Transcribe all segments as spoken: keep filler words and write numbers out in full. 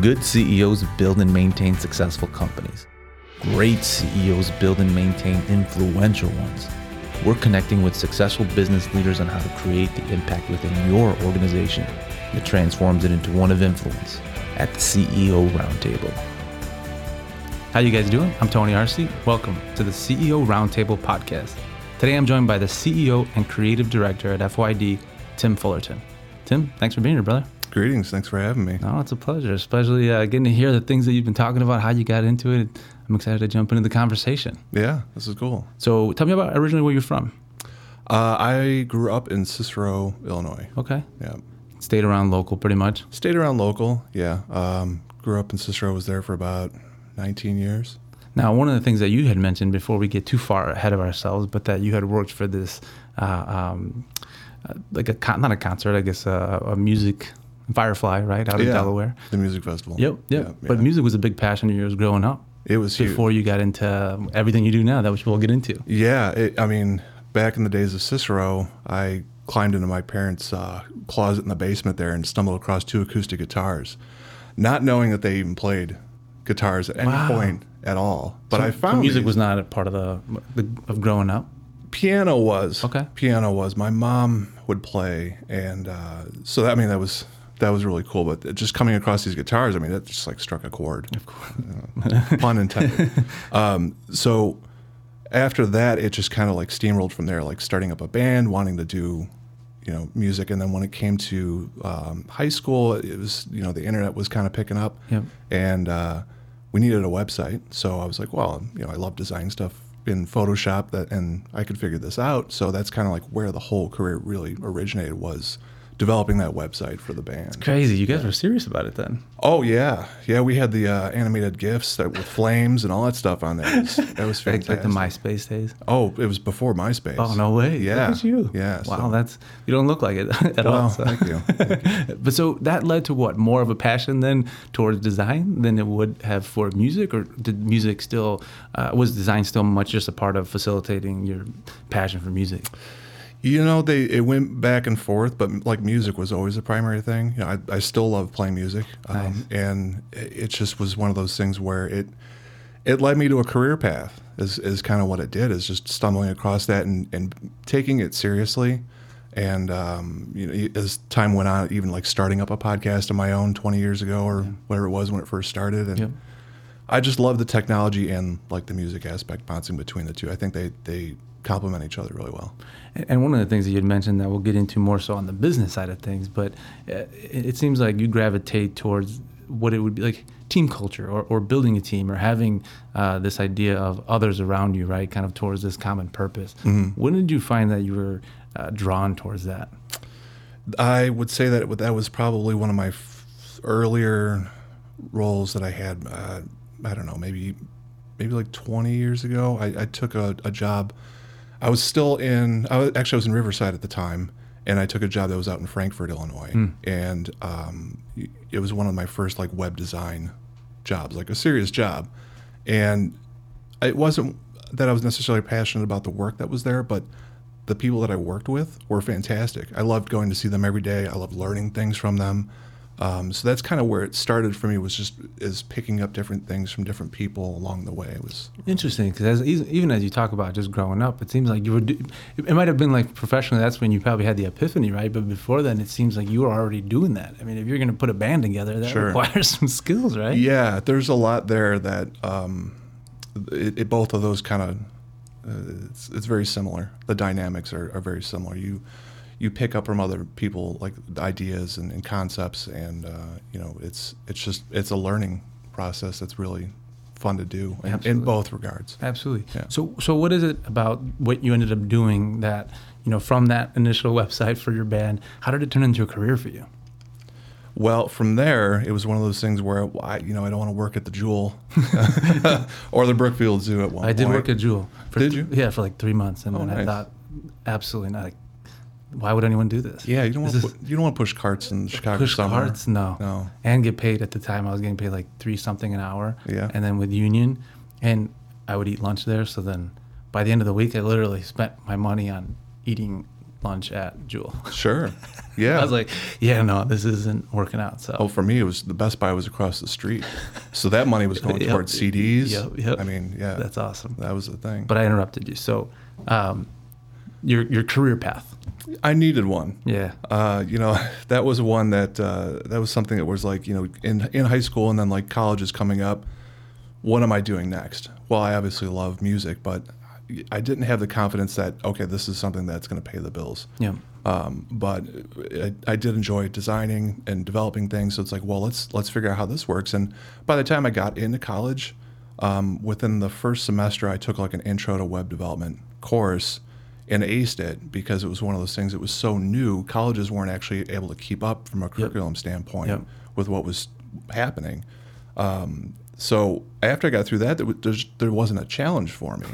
Good C E Os build and maintain successful companies. Great C E Os build and maintain influential ones. We're connecting with successful business leaders on how to create the impact within your organization that transforms it into one of influence at the C E O Roundtable. How you guys doing? I'm Tony Arce. Welcome to the C E O Roundtable podcast. Today I'm joined by the C E O and Creative Director at F Y D, Tim Fullerton. Tim, thanks for being here, brother. Greetings. Thanks for having me. Oh, it's a pleasure, especially uh, getting to hear the things that you've been talking about, how you got into it. I'm excited to jump into the conversation. Yeah, this is cool. So tell me about originally where you're from. Uh, I grew up in Cicero, Illinois. Okay. Yeah. Stayed around local pretty much? Stayed around local, yeah. Um, grew up in Cicero, was there for about nineteen years. Now, one of the things that you had mentioned before we get too far ahead of ourselves, but that you had worked for this, uh, um, like a con- not a concert, I guess, uh, a music... Firefly, right, out of yeah, Delaware. The music festival. Yep, yep. Yeah, yeah. But music was a big passion of yours growing up. It was huge. Before you got into everything you do now, that which we'll get into. Yeah, it, I mean, back in the days of Cicero, I climbed into my parents' uh, closet in the basement there and stumbled across two acoustic guitars, not knowing that they even played guitars at any wow. point at all. But so I found so music these. was not a part of the, the of growing up. Piano was. Okay. Piano was. My mom would play, and uh, so that, I mean that was. That was really cool, but just coming across these guitars, I mean, that just like struck a chord. Of course. Uh, pun intended. Um, so after that, it just kind of like steamrolled from there, like starting up a band, wanting to do, you know, music. And then when it came to um, high school, it was, you know, the internet was kind of picking up. Yep. And uh, we needed a website. So I was like, well, you know, I love designing stuff in Photoshop that, and I could figure this out. So that's kind of like where the whole career really originated was. Developing that website for the band. It's crazy. You guys yeah. were serious about it then. Oh, yeah. Yeah, we had the uh, animated GIFs that with flames and all that stuff on there. That was, that was fantastic. Like the MySpace days? Oh, it was before MySpace. Oh, no way. Yeah. Look at you. Yeah. Wow, so. that's, you don't look like it at well, all. So. Thank you. Thank you. But so that led to what? More of a passion then towards design than it would have for music? Or did music still, uh, was design still much just a part of facilitating your passion for music? You know, they it went back and forth, but like music was always the primary thing. You know, I, I still love playing music, um, nice. and it just was one of those things where it it led me to a career path. Is is kind of what it did. Is just stumbling across that and, and taking it seriously, and um, you know, as time went on, even like starting up a podcast of my own twenty years ago or yeah. whatever it was when it first started, and. Yep. I just love the technology and like the music aspect bouncing between the two. I think they, they complement each other really well. And one of the things that you had mentioned that we'll get into more so on the business side of things, but it seems like you gravitate towards what it would be like team culture or, or building a team or having uh, this idea of others around you, right, kind of towards this common purpose. Mm-hmm. When did you find that you were uh, drawn towards that? I would say that that was probably one of my f- earlier roles that I had uh, I don't know, maybe maybe like twenty years ago, I, I took a, a job. I was still in, I was, actually I was in Riverside at the time, and I took a job that was out in Frankfort, Illinois. Mm. And um, it was one of my first like web design jobs, like a serious job. And it wasn't that I was necessarily passionate about the work that was there, but the people that I worked with were fantastic. I loved going to see them every day. I loved learning things from them. Um, so that's kind of where it started for me, was just is picking up different things from different people along the way. It was interesting because even as you talk about just growing up, it seems like you were, do- it might have been like professionally, that's when you probably had the epiphany, right? But before then, it seems like you were already doing that. I mean, if you're going to put a band together, that sure. requires some skills, right? Yeah, there's a lot there that um, it, it, both of those kind of, uh, it's, it's very similar. The dynamics are, are very similar. You You pick up from other people like ideas and, and concepts, and uh, you know it's it's just it's a learning process that's really fun to do in, in both regards. Absolutely. Yeah. So so what is it about what you ended up doing that, you know, from that initial website for your band? How did it turn into a career for you? Well, from there, it was one of those things where I, you know, I don't want to work at the Jewel or the Brookfield Zoo at one point. I did point. work at Jewel. For did th- you? Yeah, for like three months, and oh, then nice. I thought, absolutely not. Why would anyone do this? Yeah, you don't want to pu- you don't want to push carts in Chicago push summer. Push carts, no. no. And get paid at the time. I was getting paid like three something an hour. Yeah. And then with union, and I would eat lunch there. So then by the end of the week, I literally spent my money on eating lunch at Jewel. Sure. Yeah. I was like, yeah, no, this isn't working out. So. Oh, for me, it was the Best Buy was across the street. So that money was going yep. towards C Ds. Yep, yep. I mean, yeah. That's awesome. That was the thing. But I interrupted you. So um, your your career path. I needed one. Yeah. Uh, you know, that was one that, uh, that was something that was like, you know, in, in high school and then like college is coming up. What am I doing next? Well, I obviously love music, but I didn't have the confidence that, okay, this is something that's going to pay the bills. Yeah. Um, but I, I did enjoy designing and developing things. So it's like, well, let's let's figure out how this works. And by the time I got into college, um, within the first semester, I took like an intro to web development course and aced it because it was one of those things that was so new. Colleges weren't actually able to keep up from a curriculum yep. standpoint yep. with what was happening. Um, so after I got through that, there, was, there wasn't a challenge for me.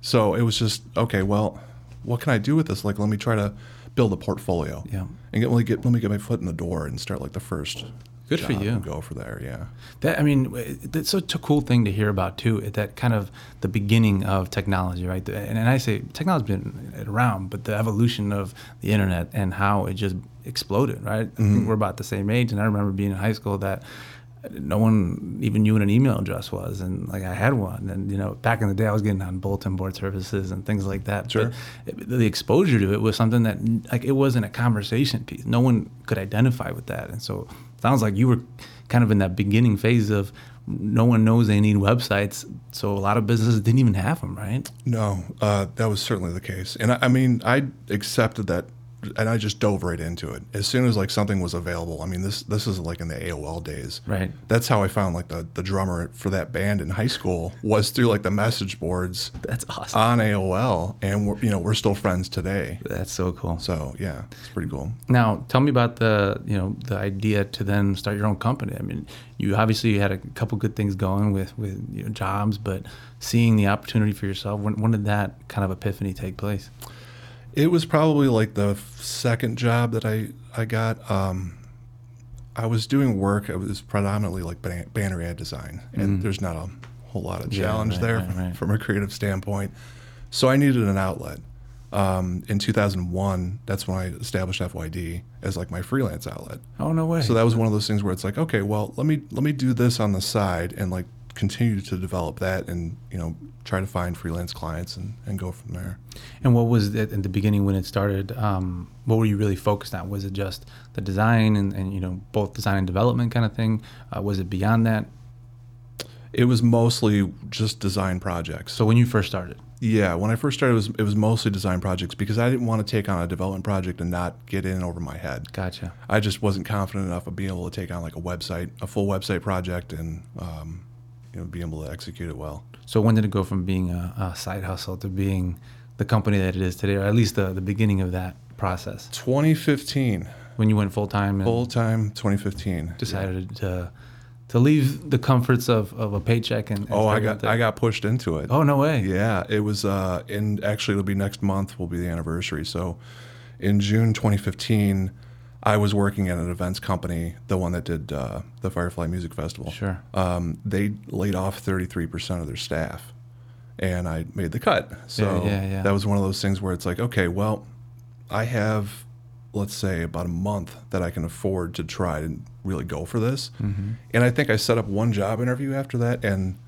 So it was just, okay, well, what can I do with this? Like, let me try to build a portfolio. Yeah. And get, let, me get, let me get my foot in the door and start like the first Good job for you. And go for there, yeah. That I mean, that's such a cool thing to hear about too, that kind of the beginning of technology, right? And, and I say technology's been around, but the evolution of the internet and how it just exploded, right? Mm-hmm. I think we're about the same age, and I remember being in high school that no one even knew what an email address was, and like I had one, and you know, back in the day I was getting on bulletin board services and things like that. Sure. But it, the exposure to it was something that like it wasn't a conversation piece. No one could identify with that, and so it sounds like you were kind of in that beginning phase of no one knows they need websites, so a lot of businesses didn't even have them, right? No, uh, that was certainly the case, and I, I mean I accepted that. And I just dove right into it as soon as like something was available. I mean, this this is like in the A O L days. Right. That's how I found like the, the drummer for that band in high school was through like the message boards. That's awesome. On A O L, and we're, you know, we're still friends today. That's so cool. So yeah, it's pretty cool. Now tell me about the you know the idea to then start your own company. I mean, you obviously had a couple good things going with with you know, jobs, but seeing the opportunity for yourself. When, when did that kind of epiphany take place? It was probably like the second job that I, I got. Um, I was doing work. It was predominantly like ban- banner ad design. And mm. there's not a whole lot of challenge yeah, right, there right, right. from a creative standpoint. So I needed an outlet. Um, in two thousand one, that's when I established F Y D as like my freelance outlet. Oh, no way. So that was one of those things where it's like, okay, well, let me let me do this on the side and like continue to develop that and, you know, try to find freelance clients and, and go from there. And what was it at the beginning when it started? Um, what were you really focused on? Was it just the design and, and you know, both design and development kind of thing? Uh, was it beyond that? It was mostly just design projects. So when you first started? Yeah, when I first started, it was, it was mostly design projects because I didn't want to take on a development project and not get in over my head. Gotcha. I just wasn't confident enough of being able to take on like a website, a full website project and, um, you know, being able to execute it well. So when did it go from being a, a side hustle to being the company that it is today, or at least the, the beginning of that process? twenty fifteen. When you went full-time? Full-time, twenty fifteen. Decided yeah. to to leave the comforts of, of a paycheck. and, and Oh, I got I got pushed into it. Oh, no way. Yeah, it was, uh, and actually it'll be next month will be the anniversary. So in June twenty fifteen, I was working at an events company, the one that did uh, the Firefly Music Festival. Sure. Um, they laid off thirty-three percent of their staff, and I made the cut. So yeah, yeah, yeah. that was one of those things where it's like, okay, well, I have, let's say, about a month that I can afford to try and really go for this. Mm-hmm. And I think I set up one job interview after that, and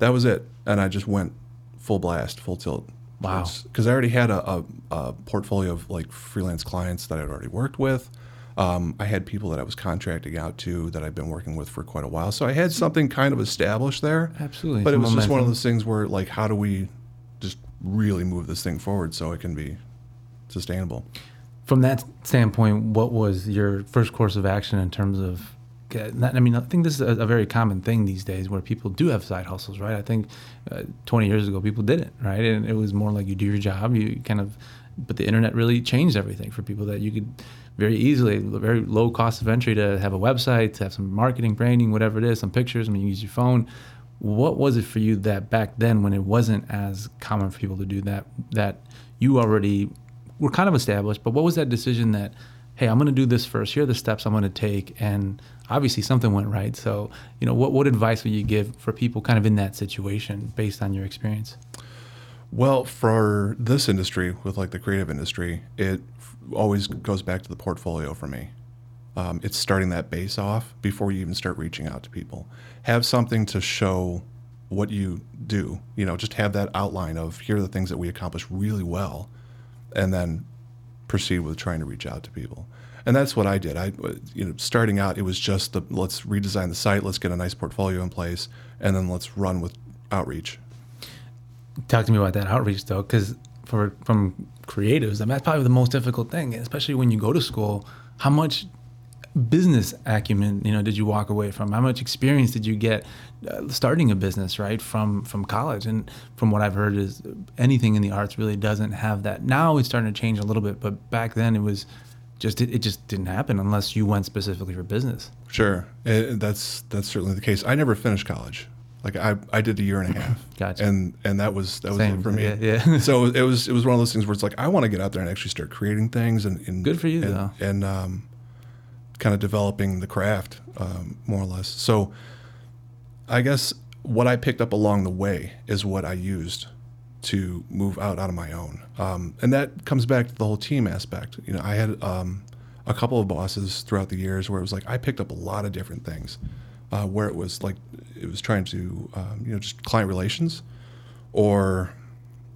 that was it. And I just went full blast, full tilt. Wow. Because I already had a, a, a portfolio of like freelance clients that I'd already worked with. Um, I had people that I was contracting out to that I've been working with for quite a while. So I had something kind of established there. Absolutely. But it was momentum. Just one of those things where, like, how do we just really move this thing forward so it can be sustainable? From that standpoint, what was your first course of action in terms of, I mean, I think this is a very common thing these days where people do have side hustles, right? I think uh, twenty years ago, people didn't, right? And it was more like you do your job, you kind of, but the internet really changed everything for people that you could very easily, very low cost of entry to have a website, to have some marketing, branding, whatever it is, some pictures. I mean, you use your phone. What was it for you that back then when it wasn't as common for people to do that, that you already were kind of established, but what was that decision that, hey, I'm going to do this first. Here are the steps I'm going to take. And obviously something went right. So, you know, what, what advice would you give for people kind of in that situation based on your experience? Well, for this industry, with like the creative industry, it always goes back to the portfolio for me. Um, it's starting that base off before you even start reaching out to people. Have something to show what you do. You know, just have that outline of here are the things that we accomplish really well, and then proceed with trying to reach out to people. And that's what I did. I, you know, starting out, it was just the let's redesign the site, let's get a nice portfolio in place, and then let's run with outreach. Talk to me about that outreach though, because for from creatives, I mean, that's probably the most difficult thing, especially when you go to school. How much business acumen, you know, did you walk away from? How much experience did you get uh, starting a business, right, from from college? And from what I've heard is anything in the arts really doesn't have that. Now it's starting to change a little bit, but back then it was just it, it just didn't happen unless you went specifically for business. Sure, it, that's that's certainly the case. I never finished college. Like I, I did a year and a half. Gotcha. And and that was that was Same. It for me. Yeah. yeah. So it was it was one of those things where it's like I want to get out there and actually start creating things and, and good for you and, though. And um. kind of developing the craft, um, more or less. So I guess what I picked up along the way is what I used to move out on my own. Um, and that comes back to the whole team aspect. You know, I had um, a couple of bosses throughout the years where it was like I picked up a lot of different things, uh, where it was like it was trying to, um, you know, just client relations or,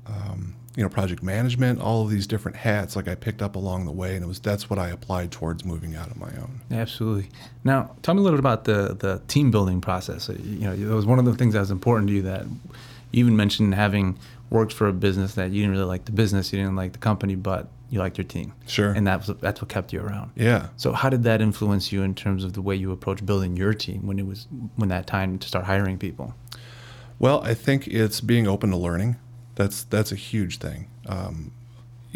um, you know, project management, all of these different hats like I picked up along the way, and it was that's what I applied towards moving out on my own. Absolutely. Now, tell me a little bit about the, the team building process. You know, it was one of the things that was important to you that you even mentioned having worked for a business that you didn't really like the business, you didn't like the company, but you liked your team. Sure. And that was, that's what kept you around. Yeah. So how did that influence you in terms of the way you approach building your team when it was when that time to start hiring people? Well, I think it's being open to learning. That's that's a huge thing. Um,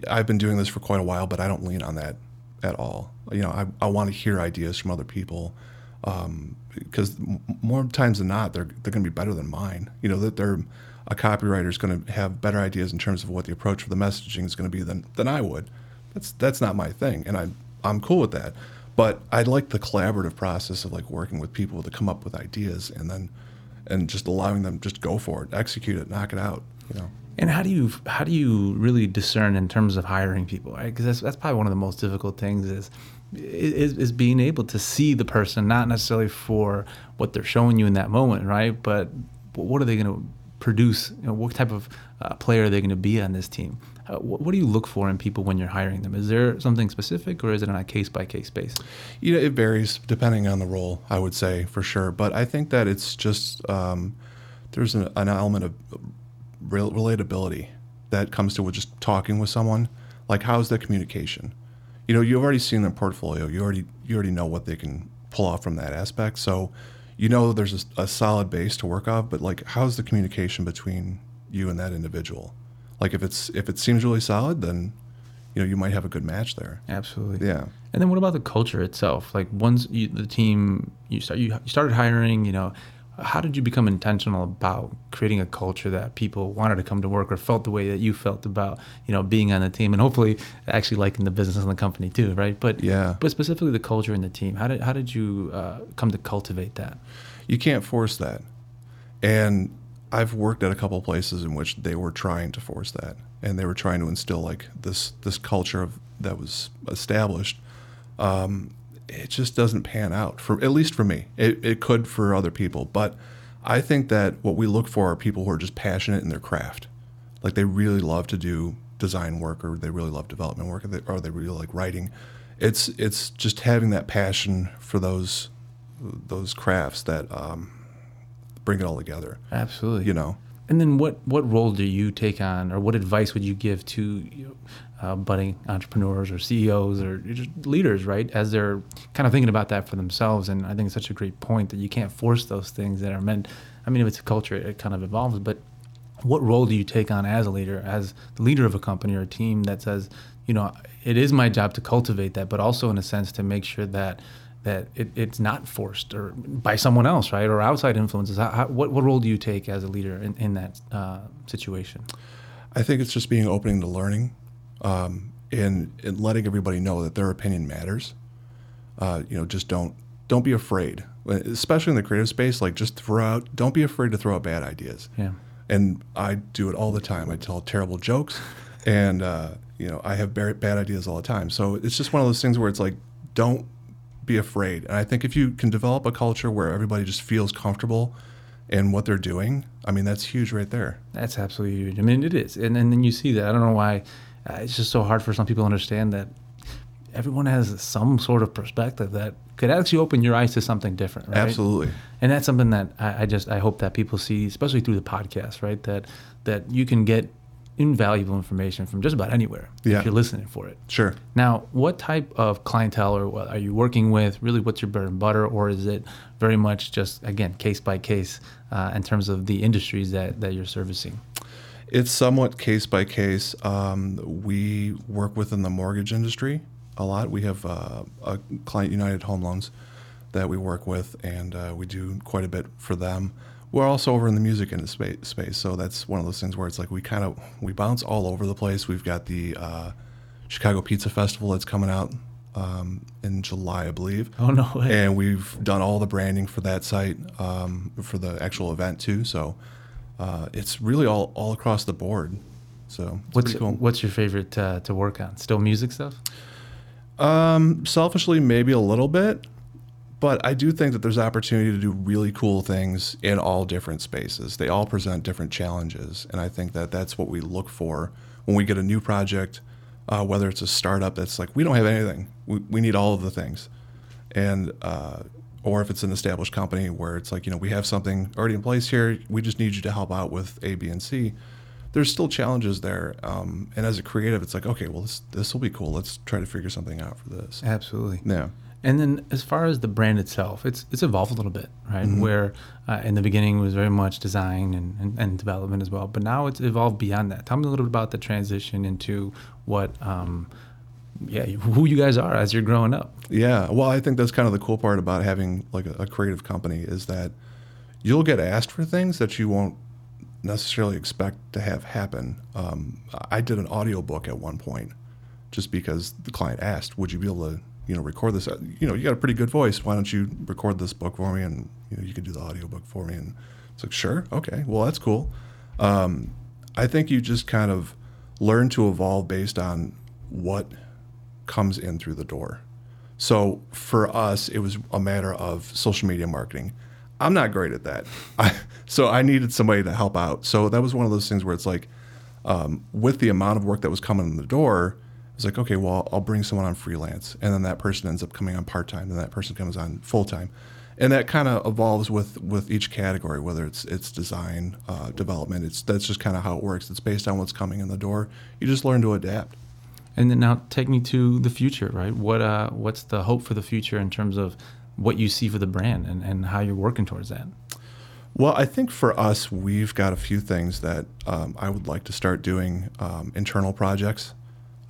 I've been doing this for quite a while, but I don't lean on that at all. You know, I, I want to hear ideas from other people um, because more times than not, they're they're going to be better than mine. You know, that they're a copywriter is going to have better ideas in terms of what the approach for the messaging is going to be than than I would. That's that's not my thing, and I I'm cool with that. But I like the collaborative process of like working with people to come up with ideas and then and just allowing them just go for it, execute it, knock it out. You know. And how do you how do you really discern in terms of hiring people, right? Because that's that's probably one of the most difficult things is, is is being able to see the person, not necessarily for what they're showing you in that moment, right? But, but what are they going to produce? You know, what type of uh, player are they going to be on this team? Uh, what, what do you look for in people when you're hiring them? Is there something specific, or is it on a case-by-case basis? You know, it varies depending on the role, I would say, for sure. But I think that it's just um, there's an, an element of Real relatability that comes to just talking with someone. Like, how's their communication? You know, you've already seen their portfolio. You already you already know what they can pull off from that aspect. So, you know, there's a, a solid base to work off. But like, how's the communication between you and that individual? Like, if it's if it seems really solid, then you know you might have a good match there. Absolutely. Yeah. And then what about the culture itself? Like, once you, the team you start you started hiring, you know. How did you become intentional about creating a culture that people wanted to come to work or felt the way that you felt about, you know, being on the team and hopefully actually liking the business and the company too, right? But yeah. But specifically the culture in the team, how did how did you uh, come to cultivate that? You can't force that. And I've worked at a couple of places in which they were trying to force that, and they were trying to instill like this this culture of that was established. Um, It just doesn't pan out, for at least for me. It it could for other people, but I think that what we look for are people who are just passionate in their craft. Like, they really love to do design work, or they really love development work, or they, or they really like writing. It's it's just having that passion for those those crafts that um, bring it all together. Absolutely. You know. And then what, what role do you take on, or what advice would you give to you know, uh, budding entrepreneurs or C E Os or just leaders, right, as they're kind of thinking about that for themselves? And I think it's such a great point that you can't force those things that are meant. I mean, if it's a culture, it kind of evolves. But what role do you take on as a leader, as the leader of a company or a team that says, you know, it is my job to cultivate that, but also in a sense to make sure that that it, it's not forced or by someone else, right, or outside influences? How, how, what, what role do you take as a leader in, in that uh, situation? I think it's just being open to learning um, and, and letting everybody know that their opinion matters. Uh, you know, just don't don't be afraid, especially in the creative space, like just throw out, don't be afraid to throw out bad ideas. Yeah. And I do it all the time. I tell terrible jokes, and uh, you know, I have bad ideas all the time. So it's just one of those things where it's like, don't be afraid. And I think if you can develop a culture where everybody just feels comfortable in what they're doing, I mean, that's huge right there. That's absolutely huge. I mean, it is. And, and then you see that. I don't know why uh, it's just so hard for some people to understand that everyone has some sort of perspective that could actually open your eyes to something different, right? Absolutely. And that's something that I, I just, I hope that people see, especially through the podcast, right? That, that you can get invaluable information from just about anywhere yeah. if you're listening for it. Sure. Now, what type of clientele or what are you working with? Really, what's your bread and butter? Or is it very much just, again, case by case uh, in terms of the industries that, that you're servicing? It's somewhat case by case. Um, we work within the mortgage industry a lot. We have uh, a client, United Home Loans, that we work with, and uh, we do quite a bit for them. We're also over in the music industry space, so that's one of those things where it's like we kind of we bounce all over the place. We've got the uh, Chicago Pizza Festival that's coming out um, in July, I believe. Oh no way! And we've done all the branding for that site um, for the actual event too. So uh, it's really all all across the board. So it's what's pretty cool. What's your favorite uh, to work on? Still music stuff? Um, selfishly, maybe a little bit. But I do think that there's opportunity to do really cool things in all different spaces. They all present different challenges. And I think that that's what we look for when we get a new project, uh, whether it's a startup that's like, we don't have anything. We, we need all of the things. And uh, or if it's an established company where it's like, you know, we have something already in place here. We just need you to help out with A, B, and C. There's still challenges there. Um, and as a creative, it's like, okay, well, this, this will be cool. Let's try to figure something out for this. Absolutely. Yeah. And then as far as the brand itself, it's it's evolved a little bit, right? Mm-hmm. Where uh, in the beginning it was very much design and, and, and development as well. But now it's evolved beyond that. Tell me a little bit about the transition into what, um, yeah, who you guys are as you're growing up. Yeah. Well, I think that's kind of the cool part about having like a, a creative company is that you'll get asked for things that you won't necessarily expect to have happen. Um, I did an audiobook at one point just because the client asked, would you be able to, you know, record this, you know, you got a pretty good voice. Why don't you record this book for me? And, you know, you could do the audiobook for me. And it's like, sure. Okay. Well, that's cool. Um, I think you just kind of learn to evolve based on what comes in through the door. So for us, it was a matter of social media marketing. I'm not great at that. I, so I needed somebody to help out. So that was one of those things where it's like, um, with the amount of work that was coming in the door, it's like, okay, well, I'll bring someone on freelance, and then that person ends up coming on part-time, and that person comes on full-time. And that kind of evolves with, with each category, whether it's it's design, uh, development. It's that's just kind of how it works. It's based on what's coming in the door. You just learn to adapt. And then now take me to the future, right? What uh, what's the hope for the future in terms of what you see for the brand and, and how you're working towards that? Well, I think for us, we've got a few things that um, I would like to start doing um, internal projects.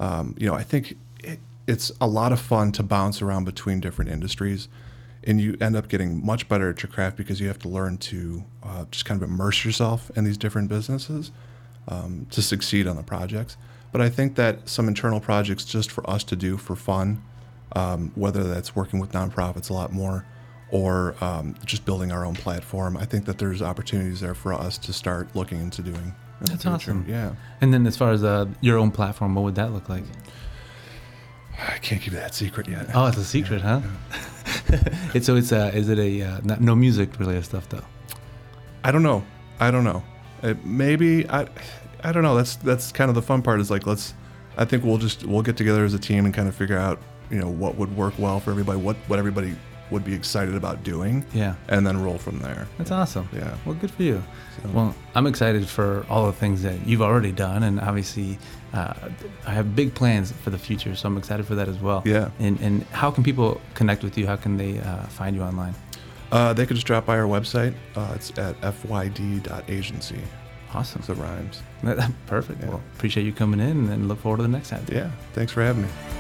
Um, you know, I think it, it's a lot of fun to bounce around between different industries, and you end up getting much better at your craft because you have to learn to uh, just kind of immerse yourself in these different businesses um, to succeed on the projects. But I think that some internal projects just for us to do for fun, um, whether that's working with nonprofits a lot more or um, just building our own platform, I think that there's opportunities there for us to start looking into doing. That's awesome. Yeah. And then as far as uh, your own platform, what would that look like? I can't keep that secret yet. Oh, it's a secret, yeah, huh? Yeah. it's, so it's uh, is it a uh, not, no music related stuff though? I don't know. I don't know. It, maybe I. I don't know. That's that's kind of the fun part. Is like let's. I think we'll just we'll get together as a team and kind of figure out, you know, what would work well for everybody. What what everybody would be excited about doing, yeah, and then roll from there. That's awesome. Yeah. Well, good for you. So. Well, I'm excited for all the things that you've already done, and obviously, uh, I have big plans for the future, so I'm excited for that as well. Yeah. And and how can people connect with you? How can they uh, find you online? Uh, they could just drop by our website. Uh, it's at f y d dot agency. Awesome. So it rhymes. Perfect. Yeah. Well, appreciate you coming in, and look forward to the next time. Yeah. Thanks for having me.